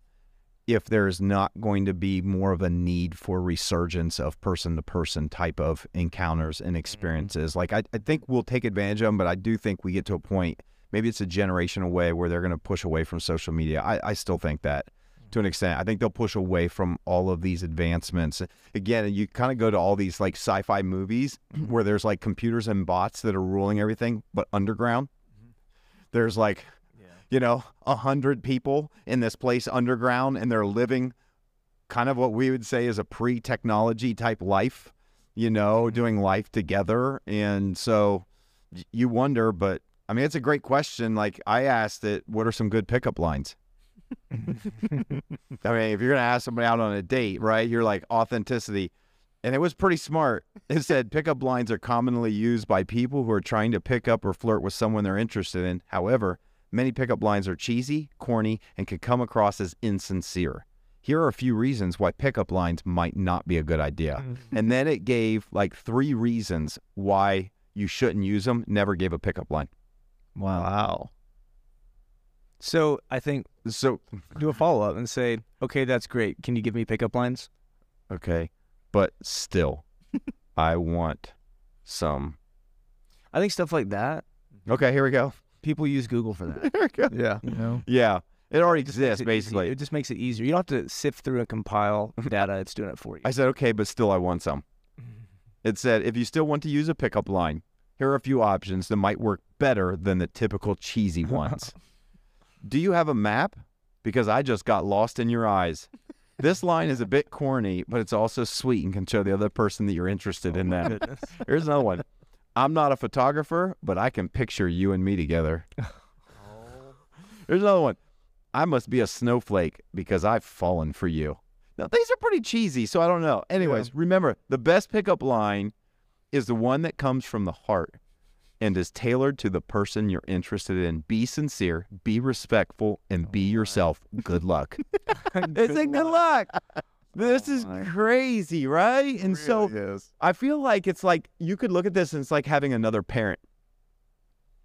if there's not going to be more of a need for resurgence of person-to-person type of encounters and experiences. Like, I think we'll take advantage of them, but I do think we get to a point, maybe it's a generational way where they're going to push away from social media. I still think that to an extent. I think they'll push away from all of these advancements. Again, you kind of go to all these, like, sci-fi movies where there's, like, computers and bots that are ruling everything, but underground. There's, like... you know, 100 people in this place underground, and they're living kind of what we would say is a pre-technology type life, you know, doing life together. And so you wonder, but I mean, it's a great question. Like, I asked it, what are some good pickup lines? I mean, if you're going to ask somebody out on a date, right, you're like, authenticity. And it was pretty smart. It said pickup lines are commonly used by people who are trying to pick up or flirt with someone they're interested in. However, many pickup lines are cheesy, corny, and could come across as insincere. Here are a few reasons why pickup lines might not be a good idea. And then it gave, like, 3 reasons why you shouldn't use them, never gave a pickup line. Wow. So I think, do a follow-up and say, okay, that's great. Can you give me pickup lines? Okay. But still, I want some. I think stuff like that. Okay, here we go. People use Google for that. There we go. Yeah. You know? Yeah. It already exists, basically. It just makes it easier. You don't have to sift through and compile data. It's doing it for you. I said, okay, but still I want some. It said, if you still want to use a pickup line, here are a few options that might work better than the typical cheesy ones. Do you have a map? Because I just got lost in your eyes. This line is a bit corny, but it's also sweet and can show the other person that you're interested in that. Goodness. Here's another one. I'm not a photographer, but I can picture you and me together. Oh. Here's another one. I must be a snowflake because I've fallen for you. Now, these are pretty cheesy, so I don't know. Anyways, remember, the best pickup line is the one that comes from the heart and is tailored to the person you're interested in. Be sincere, be respectful, and be yourself. Good luck. Good luck. This is crazy, right? It and really so is. I feel like it's like you could look at this and it's like having another parent.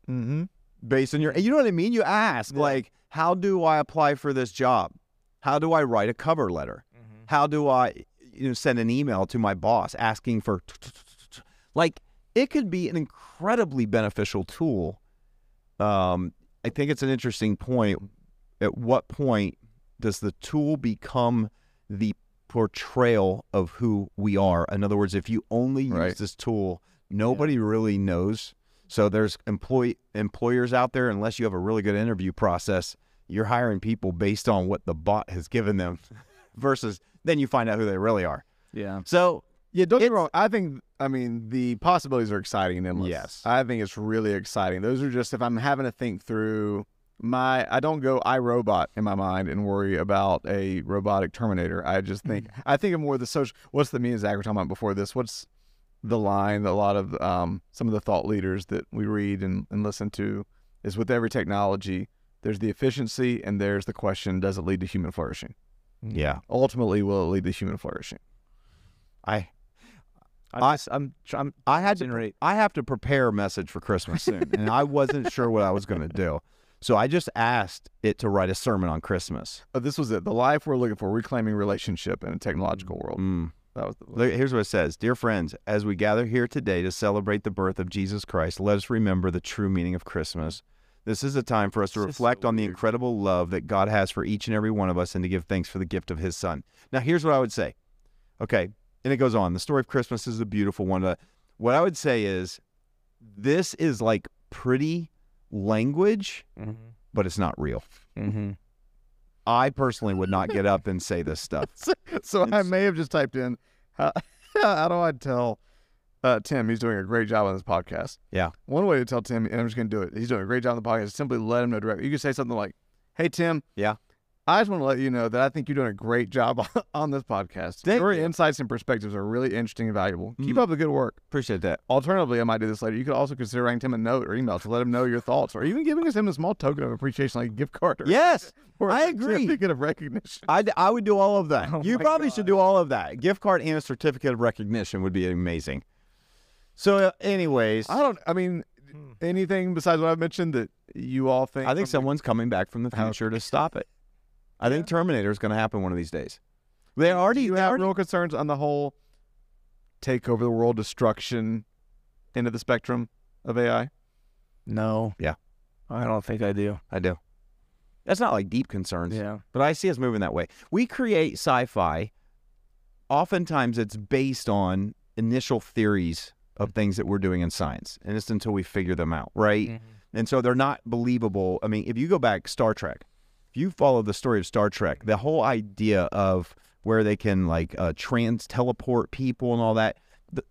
Mm-hmm. Based on your, you know what I mean? You ask, like, how do I apply for this job? How do I write a cover letter? Mm-hmm. How do I send an email to my boss asking for... Like, it could be an incredibly beneficial tool. I think it's an interesting point. At what point does the tool become the portrayal of who we are? In other words, if you only use this tool, nobody really knows. So there's employers out there, unless you have a really good interview process, you're hiring people based on what the bot has given them versus then you find out who they really are. Yeah. So don't get me wrong. I think, the possibilities are exciting and endless. Yes. I think it's really exciting. Those are just, if I'm having to think through I don't go iRobot in my mind and worry about a robotic Terminator. I just think, I think of more the social, what's the meme Zach were talking about before this? What's the line that a lot of some of the thought leaders that we read and listen to is, with every technology, there's the efficiency and there's the question, does it lead to human flourishing? Yeah. Ultimately, will it lead to human flourishing? I have to prepare a message for Christmas soon, and I wasn't sure what I was going to do. So I just asked it to write a sermon on Christmas. Oh, this was it. The life we're looking for, reclaiming relationship in a technological world. Mm. That was here's what it says. Dear friends, as we gather here today to celebrate the birth of Jesus Christ, let us remember the true meaning of Christmas. This is a time for us to reflect on the incredible love that God has for each and every one of us and to give thanks for the gift of his son. Now, here's what I would say. Okay. And it goes on. The story of Christmas is a beautiful one. What I would say is, this is like pretty language, but it's not real. Mm-hmm. I personally would not get up and say this stuff. I may have just typed in, how do I tell Tim he's doing a great job on this podcast? Yeah. One way to tell Tim, and I'm just going to do it, he's doing a great job on the podcast, is simply let him know directly. You can say something like, hey, Tim. Yeah. I just want to let you know that I think you're doing a great job on this podcast. Your insights and perspectives are really interesting and valuable. Keep up the good work. Appreciate that. Alternatively, I might do this later. You could also consider writing Tim a note or email to let him know your thoughts, or even giving him a small token of appreciation, like a gift card. Yes, I agree. Certificate of recognition. I would do all of that. Oh, you probably should do all of that. Gift card and a certificate of recognition would be amazing. So, anyways, anything besides what I've mentioned that you all think? I think someone's coming back from the future to stop it. I think Terminator is going to happen one of these days. Do you have real concerns on the whole take over the world, destruction, end of the spectrum of AI? No. Yeah. I don't think I do. I do. That's not like deep concerns. Yeah. But I see us moving that way. We create sci-fi. Oftentimes it's based on initial theories of things that we're doing in science. And it's until we figure them out, right? Mm-hmm. And so they're not believable. I mean, if you go back, Star Trek. You follow the story of Star Trek, the whole idea of where they can like teleport people and all that.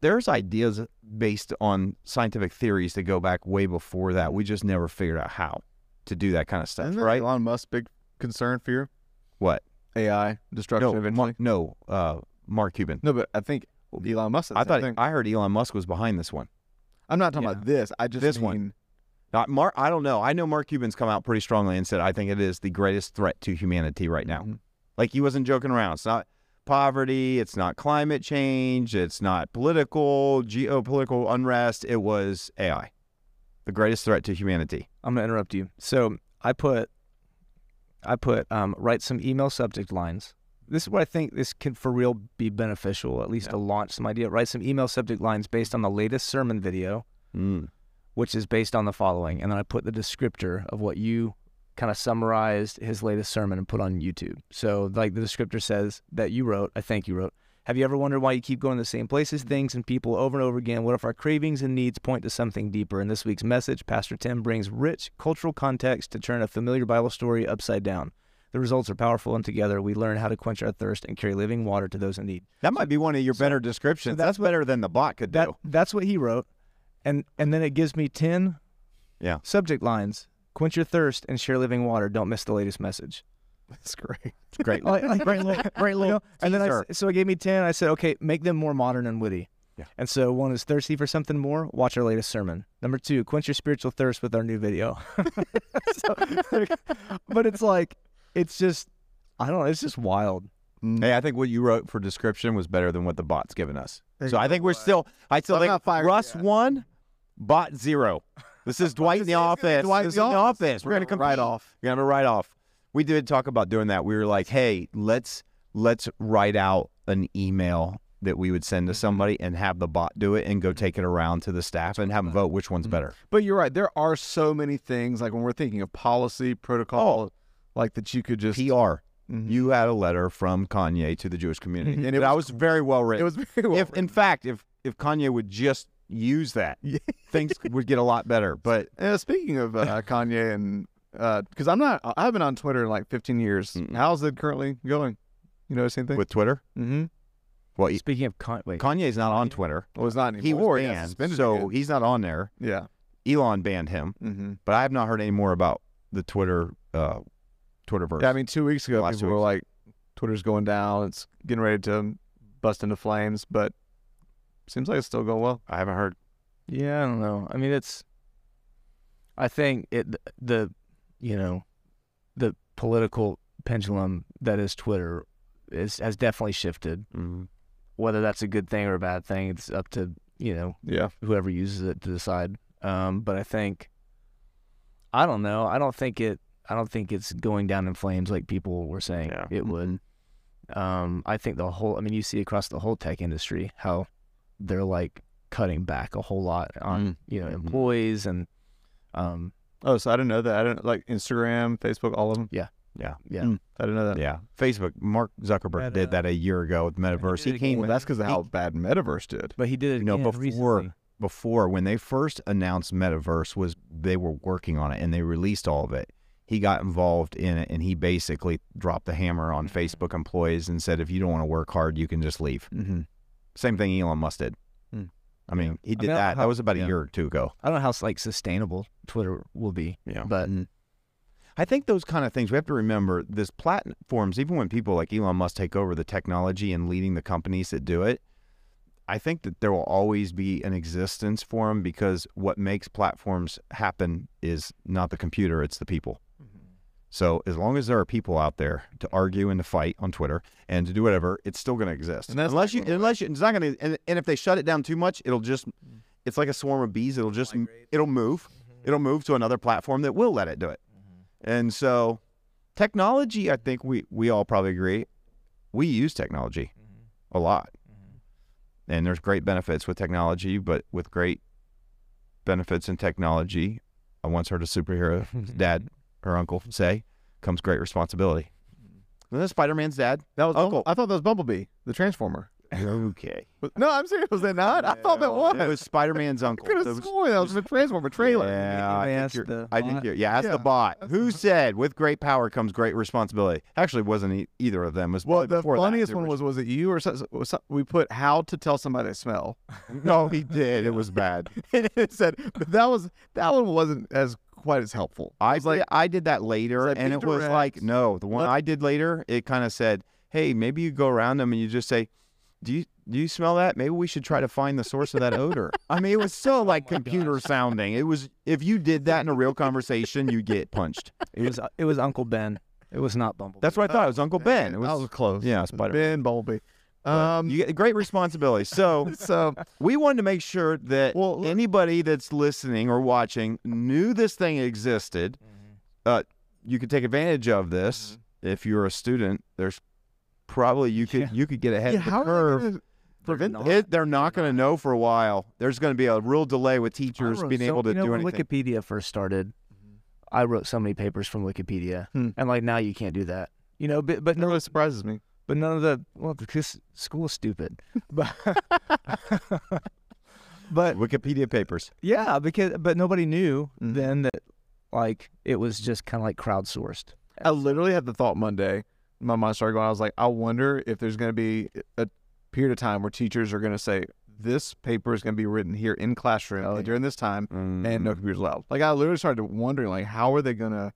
There's ideas based on scientific theories that go back way before that. We just never figured out how to do that kind of stuff. Isn't that Elon Musk's big concern, fear? What? AI destruction eventually? Mark Cuban. No, but I think Elon Musk. I heard Elon Musk was behind this one. I'm not talking about this. I just this mean... one. I don't know. I know Mark Cuban's come out pretty strongly and said, I think it is the greatest threat to humanity right now. Mm-hmm. Like, he wasn't joking around. It's not poverty. It's not climate change. It's not geopolitical unrest. It was AI, the greatest threat to humanity. I'm going to interrupt you. So I put I put, write some email subject lines. This is where I think this can for real be beneficial, at least to launch some idea. Write some email subject lines based on the latest sermon video, which is based on the following. And then I put the descriptor of what you kind of summarized his latest sermon and put on YouTube. So like the descriptor says that you wrote, I think you wrote, have you ever wondered why you keep going to the same places, things, and people over and over again? What if our cravings and needs point to something deeper? In this week's message, Pastor Tim brings rich cultural context to turn a familiar Bible story upside down. The results are powerful, and together we learn how to quench our thirst and carry living water to those in need. That might be one of your better descriptions. So that's better than the bot could do. That's what he wrote. And then it gives me 10 subject lines. Quench your thirst and share living water. Don't miss the latest message. That's great. It's great. Great little. You know, and then so it gave me 10. I said, okay, make them more modern and witty. Yeah. And so one is thirsty for something more. Watch our latest sermon. Number 2, quench your spiritual thirst with our new video. But it's like, it's just, I don't know. It's just wild. Hey, I think what you wrote for description was better than what the bot's given us. So I think we're still, I still think Russ 1, bot 0. This is Dwight in the office. We're going to come right off. You're going to have a write-off. We did talk about doing that. We were like, hey, let's write out an email that we would send to somebody and have the bot do it and go take it around to the staff and have them vote which one's better. But you're right. There are so many things, like when we're thinking of policy, protocol, like that you could just... PR. You had a letter from Kanye to the Jewish community. And that was very well written. It was very well written. In fact, if Kanye would just use that, things would get a lot better. But speaking of Kanye and... because I haven't been on Twitter in like 15 years. How's it currently going? You know, the same thing with Twitter. Well, speaking of Kanye's not on Twitter. Well, it's not anymore. He was banned, so he's not on there. Yeah, Elon banned him. But I have not heard any more about the Twitter Twitterverse. Yeah, I mean, 2 weeks ago people were like, "Twitter's going down. It's getting ready to bust into flames." But seems like it's still going well. I haven't heard. Yeah, I don't know. I mean, it's. I think you know, the political pendulum that is Twitter has definitely shifted. Whether that's a good thing or a bad thing, it's up to, you know, whoever uses it to decide. But I think, I don't know. I don't think it's going down in flames like people were saying it would. I think the whole, I mean, you see across the whole tech industry how they're like cutting back a whole lot on, you know, employees and, oh, so I didn't know that. I didn't like Instagram, Facebook, all of them. Yeah. I didn't know that. Yeah, Facebook. Mark Zuckerberg did that a year ago with Metaverse. He came. Well, that's because of how bad Metaverse did. But he did it. No, before when they first announced Metaverse, they were working on it and they released all of it. He got involved in it and he basically dropped the hammer on Facebook employees and said, if you don't want to work hard, you can just leave. Same thing Elon Musk did. I mean, he did that. That was about a year or two ago. I don't know how like sustainable Twitter will be. But I think those kind of things, we have to remember, this platforms, even when people like Elon Musk take over the technology and leading the companies that do it, I think that there will always be an existence for them because what makes platforms happen is not the computer, it's the people. So as long as there are people out there to argue and to fight on Twitter and to do whatever, it's still going to exist. And it's not going to, and if they shut it down too much, it'll just, it's like a swarm of bees. It'll just, it'll move. It'll move to another platform that will let it do it. And so technology, I think we all probably agree, we use technology a lot. And there's great benefits with technology, but with great benefits in technology, I once heard a superhero dad, her uncle say, comes great responsibility. Isn't that Spider-Man's dad? That was uncle. I thought that was Bumblebee, the Transformer. Okay. No, I'm serious. Was that not? I thought that was. It was Spider-Man's uncle. I could have sworn that was the Transformer trailer. Yeah, I think the bot. Who said, with great power comes great responsibility? Actually, it wasn't either of them. It was well, the funniest one was it you or we put how to tell somebody they smell? No, he did. It was bad. And it said, but that one wasn't as quite as helpful. I did that later, and it was like, no, the one I did later, it kind of said, hey, maybe you go around them and you just say, do you smell that? Maybe we should try to find the source of that odor. I mean, it was so like computer sounding. It was, if you did that in a real conversation, you'd get punched. It was Uncle Ben. It was not Bumblebee. That's what I thought. It was Uncle Ben. It was, that was close. Yeah, Spider-Man. Ben, Bumblebee. You get great responsibility. So we wanted to make sure that anybody that's listening or watching knew this thing existed. you could take advantage of this if you're a student. There's probably you could get ahead of the curve. They're not going to know for a while. There's going to be a real delay with teachers being able to do anything. When Wikipedia first started, I wrote so many papers from Wikipedia, and like now you can't do that. You know, but no, it really surprises me. But none of the because school is stupid. But Wikipedia papers. Yeah, but nobody knew then that like it was just kind of like crowdsourced. I literally had the thought Monday. My mind started going. I was like, I wonder if there's going to be a period of time where teachers are going to say, this paper is going to be written here in classroom during this time, and no computers allowed. Like, I literally started wondering, like, how are they going to,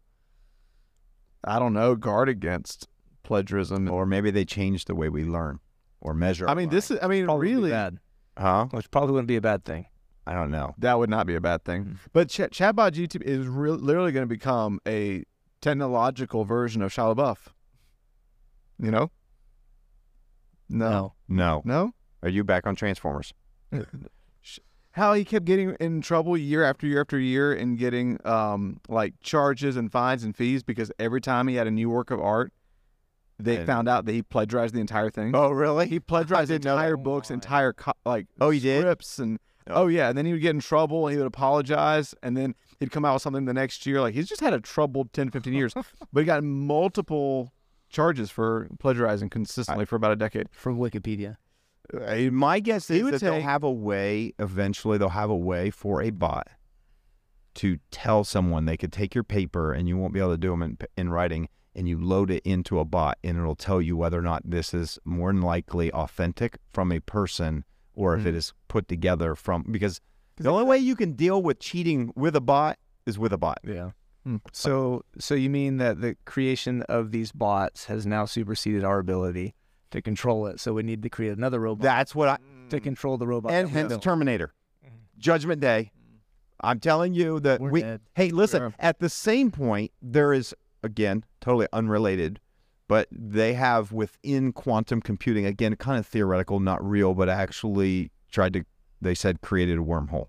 I don't know, guard against plagiarism? Or maybe they change the way we learn or measure. I mean, this is, I mean, probably really bad. Huh? Which probably wouldn't be a bad thing. I don't know. That would not be a bad thing. But Chatbot GTP is literally going to become a technological version of Shia LaBeouf. You know? No. Are you back on Transformers? How he kept getting in trouble year after year after year and getting like charges and fines and fees because every time he had a new work of art, they found out that he plagiarized the entire thing. Oh, really? He plagiarized entire books, entire scripts. And and then he would get in trouble and he would apologize, and then he'd come out with something the next year. Like, he's just had a troubled 10, 15 years, but he got multiple charges for plagiarizing consistently for about a decade. From Wikipedia. My guess is that they'll have a way for a bot to tell someone they could take your paper and you won't be able to do them in writing, and you load it into a bot and it'll tell you whether or not this is more than likely authentic from a person or if it is put together from, because the only way you can deal with cheating with a bot is with a bot. Yeah. So you mean that the creation of these bots has now superseded our ability to control it? So we need to create another robot. That's what to control the robot. And hence Terminator, Judgment Day. I'm telling you that we're dead. Hey, listen. Sure. At the same point, there is again totally unrelated, but they have within quantum computing again, kind of theoretical, not real, but actually tried to. They said created a wormhole.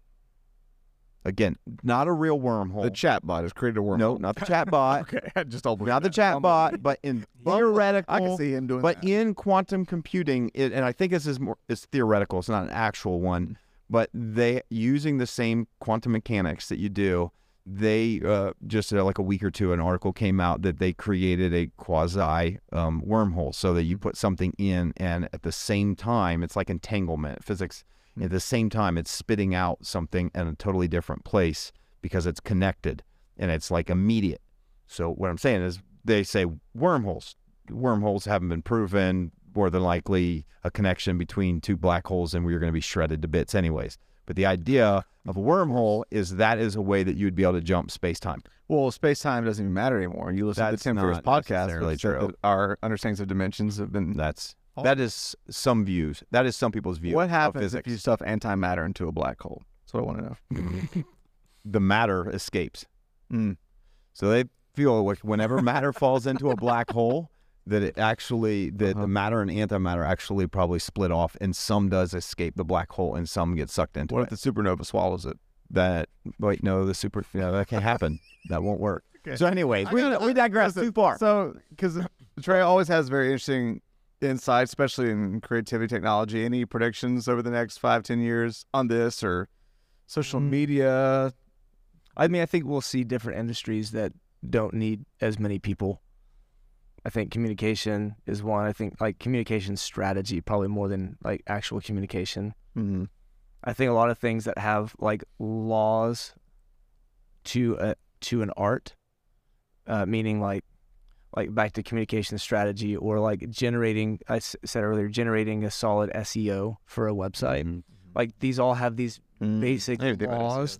Again, not a real wormhole. The chatbot has created a wormhole. No, not the chatbot. Okay, just not the chatbot, but in theoretical. I can see him doing that. But in quantum computing, and I think this is more, it's theoretical. It's not an actual one, but they using the same quantum mechanics that you do. They just like a week or two, an article came out that they created a quasi wormhole, so that you put something in, and at the same time, it's like entanglement physics. At the same time, it's spitting out something in a totally different place because it's connected and it's like immediate. So what I'm saying is they say wormholes. Wormholes haven't been proven, more than likely a connection between two black holes, and we're going to be shredded to bits anyways. But the idea of a wormhole is that is a way that you'd be able to jump space-time. Well, space-time doesn't even matter anymore. You listen to the Tim Ferriss podcast, our understandings of dimensions have been... That is some views. That is some people's view. What happens if you stuff antimatter into a black hole? That's what I want to know. The matter escapes. So they feel like whenever matter falls into a black hole, that it actually, that the matter and antimatter actually probably split off, and some does escape the black hole and some get sucked into it. What if the supernova swallows it? No, that can't happen. That won't work. Okay. So anyways, we digress too far. So, because Trey always has very interesting insight, especially in creativity, technology. Any predictions over the next 5-10 years on this or social media? I mean, I think we'll see different industries that don't need as many people. I think communication is one. I think like communication strategy probably more than like actual communication. I think a lot of things that have like laws to an art, meaning like back to communication strategy, or like generating, I said earlier, generating a solid SEO for a website. Like these all have these basic laws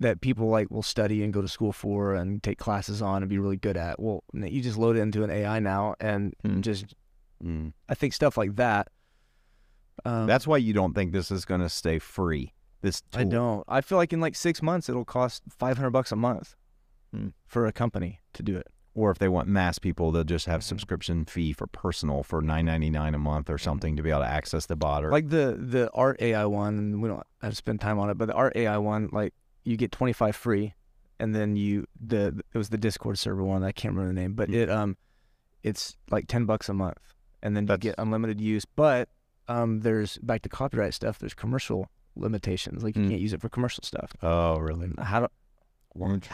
that people like will study and go to school for and take classes on and be really good at. Well, you just load it into an AI now and I think stuff like that. That's why you don't think this is going to stay free. This tool. I don't. I feel like in like 6 months, it'll cost $500 a month for a company to do it. Or if they want mass people, they'll just have subscription fee for personal for $9.99 a month or something to be able to access the bot. Or like the art AI one, we don't have to spend time on it, but the art AI one, like you get 25 free and then you it was the Discord server one, I can't remember the name, but it's like $10 a month, and then you get unlimited use. But there's, back to copyright stuff, there's commercial limitations. Like you can't use it for commercial stuff. Oh, really? How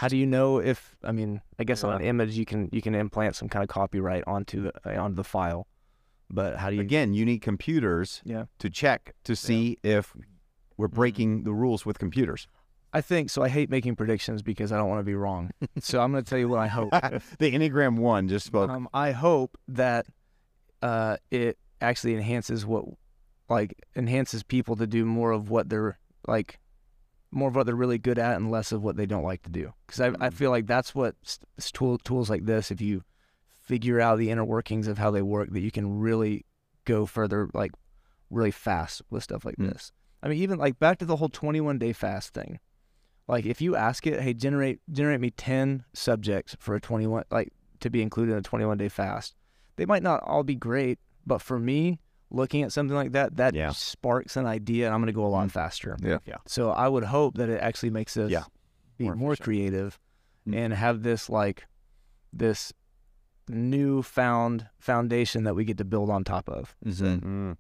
do you know if, I mean, I guess on an image you can implant some kind of copyright onto the file, but how do you? Again, you need computers to check to see if we're breaking the rules with computers. I think so. I hate making predictions because I don't want to be wrong. So I'm going to tell you what I hope. The Enneagram one just spoke. I hope that it actually enhances enhances people to do more of what they're really good at and less of what they don't like to do. Because I feel like that's what tools like this, if you figure out the inner workings of how they work, that you can really go further, like really fast with stuff like this. I mean, even like back to the whole 21-day fast thing. Like if you ask it, hey, generate me 10 subjects for a 21, like to be included in a 21-day fast. They might not all be great, but for me, looking at something like that sparks an idea, and I'm going to go a lot faster. Yeah. So I would hope that it actually makes us be more creative and have this newfound foundation that we get to build on top of. So,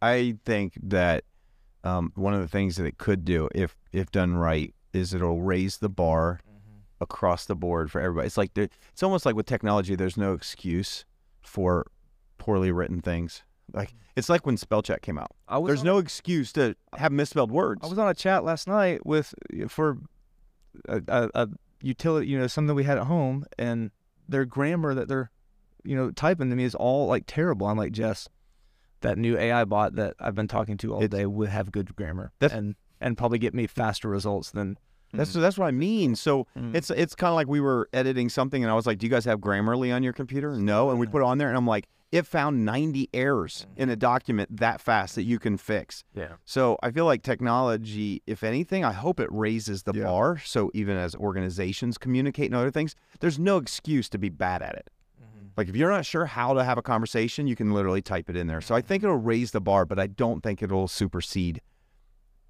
I think that one of the things that it could do, if done right, is it'll raise the bar across the board for everybody. It's like it's almost like with technology, there's no excuse for poorly written things. Like it's like when spell check came out. There's no excuse to have misspelled words. I was on a chat last night for a utility, something we had at home, and their grammar that they're typing to me is all like terrible. I'm like, Jess, that new AI bot that I've been talking to all day would have good grammar and probably get me faster results than. That's what I mean. So it's kind of like we were editing something, and I was like, "Do you guys have Grammarly on your computer?" No, and we put it on there, and I'm like, it found 90 errors in a document that fast that you can fix. Yeah. So I feel like technology, if anything, I hope it raises the bar. So even as organizations communicate and other things, there's no excuse to be bad at it. Like if you're not sure how to have a conversation, you can literally type it in there. So I think it'll raise the bar, but I don't think it'll supersede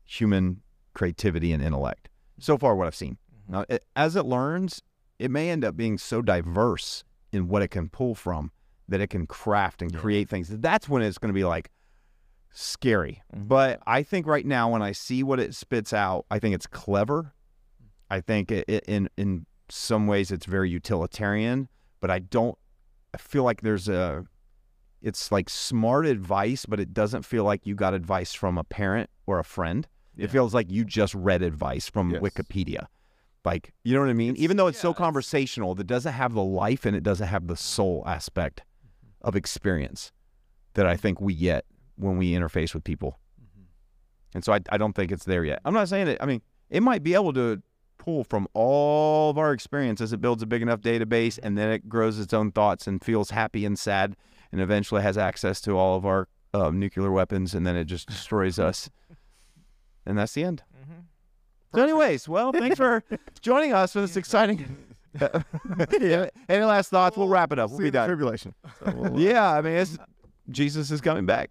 human creativity and intellect. So far, what I've seen. Now, as it learns, it may end up being so diverse in what it can pull from that it can craft and create things. That's when it's going to be like scary. But I think right now, when I see what it spits out, I think it's clever. I think in some ways it's very utilitarian, but I feel like it's like smart advice, but it doesn't feel like you got advice from a parent or a friend. It feels like you just read advice from Wikipedia. Like, you know what I mean? Even though it's so conversational, that doesn't have the life and it doesn't have the soul aspect of experience that I think we get when we interface with people. And so I don't think it's there yet. I'm not saying it. I mean, it might be able to pull from all of our experience as it builds a big enough database, and then it grows its own thoughts and feels happy and sad and eventually has access to all of our nuclear weapons, and then it just destroys us. And that's the end. So anyways, well, thanks for joining us for this exciting. Any last thoughts? We'll wrap it up. We'll be done. Tribulation. So I mean, Jesus is coming back.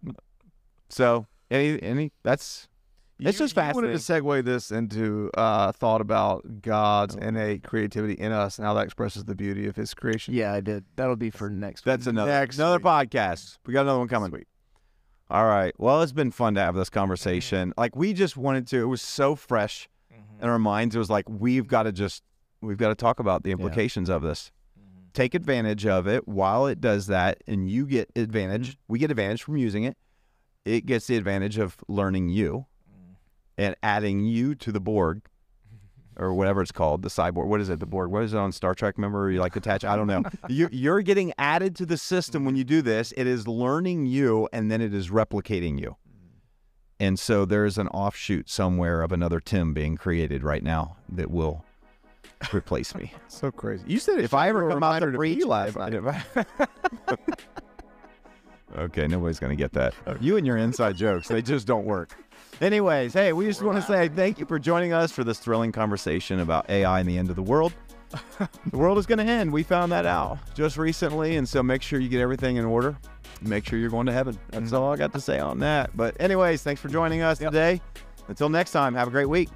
So it's just fascinating. I wanted to segue this into thought about God's innate creativity in us and how that expresses the beauty of His creation. Yeah, I did. That'll be for next. That's week. Another podcast. We got another one coming. Sweet. All right. Well, it's been fun to have this conversation. Like we just wanted to. It was so fresh in our minds. It was like we've got to talk about the implications of this. Take advantage of it while it does that, and you get advantage. We get advantage from using it. It gets the advantage of learning you and adding you to the Borg. Or whatever it's called, the cyborg. What is it? The Borg. What is it on Star Trek? Remember, you like attach. I don't know. You're getting added to the system when you do this. It is learning you, and then it is replicating you. And so there is an offshoot somewhere of another Tim being created right now that will replace me. So crazy. You said if I ever come out there to preach last night. Okay, nobody's gonna get that. You and your inside jokes—they just don't work. Anyways, hey, we just want to say thank you for joining us for this thrilling conversation about AI and the end of the world. The world is going to end. We found that out just recently, and so make sure you get everything in order. Make sure you're going to heaven. That's all I got to say on that. But anyways, thanks for joining us today. Until next time, have a great week.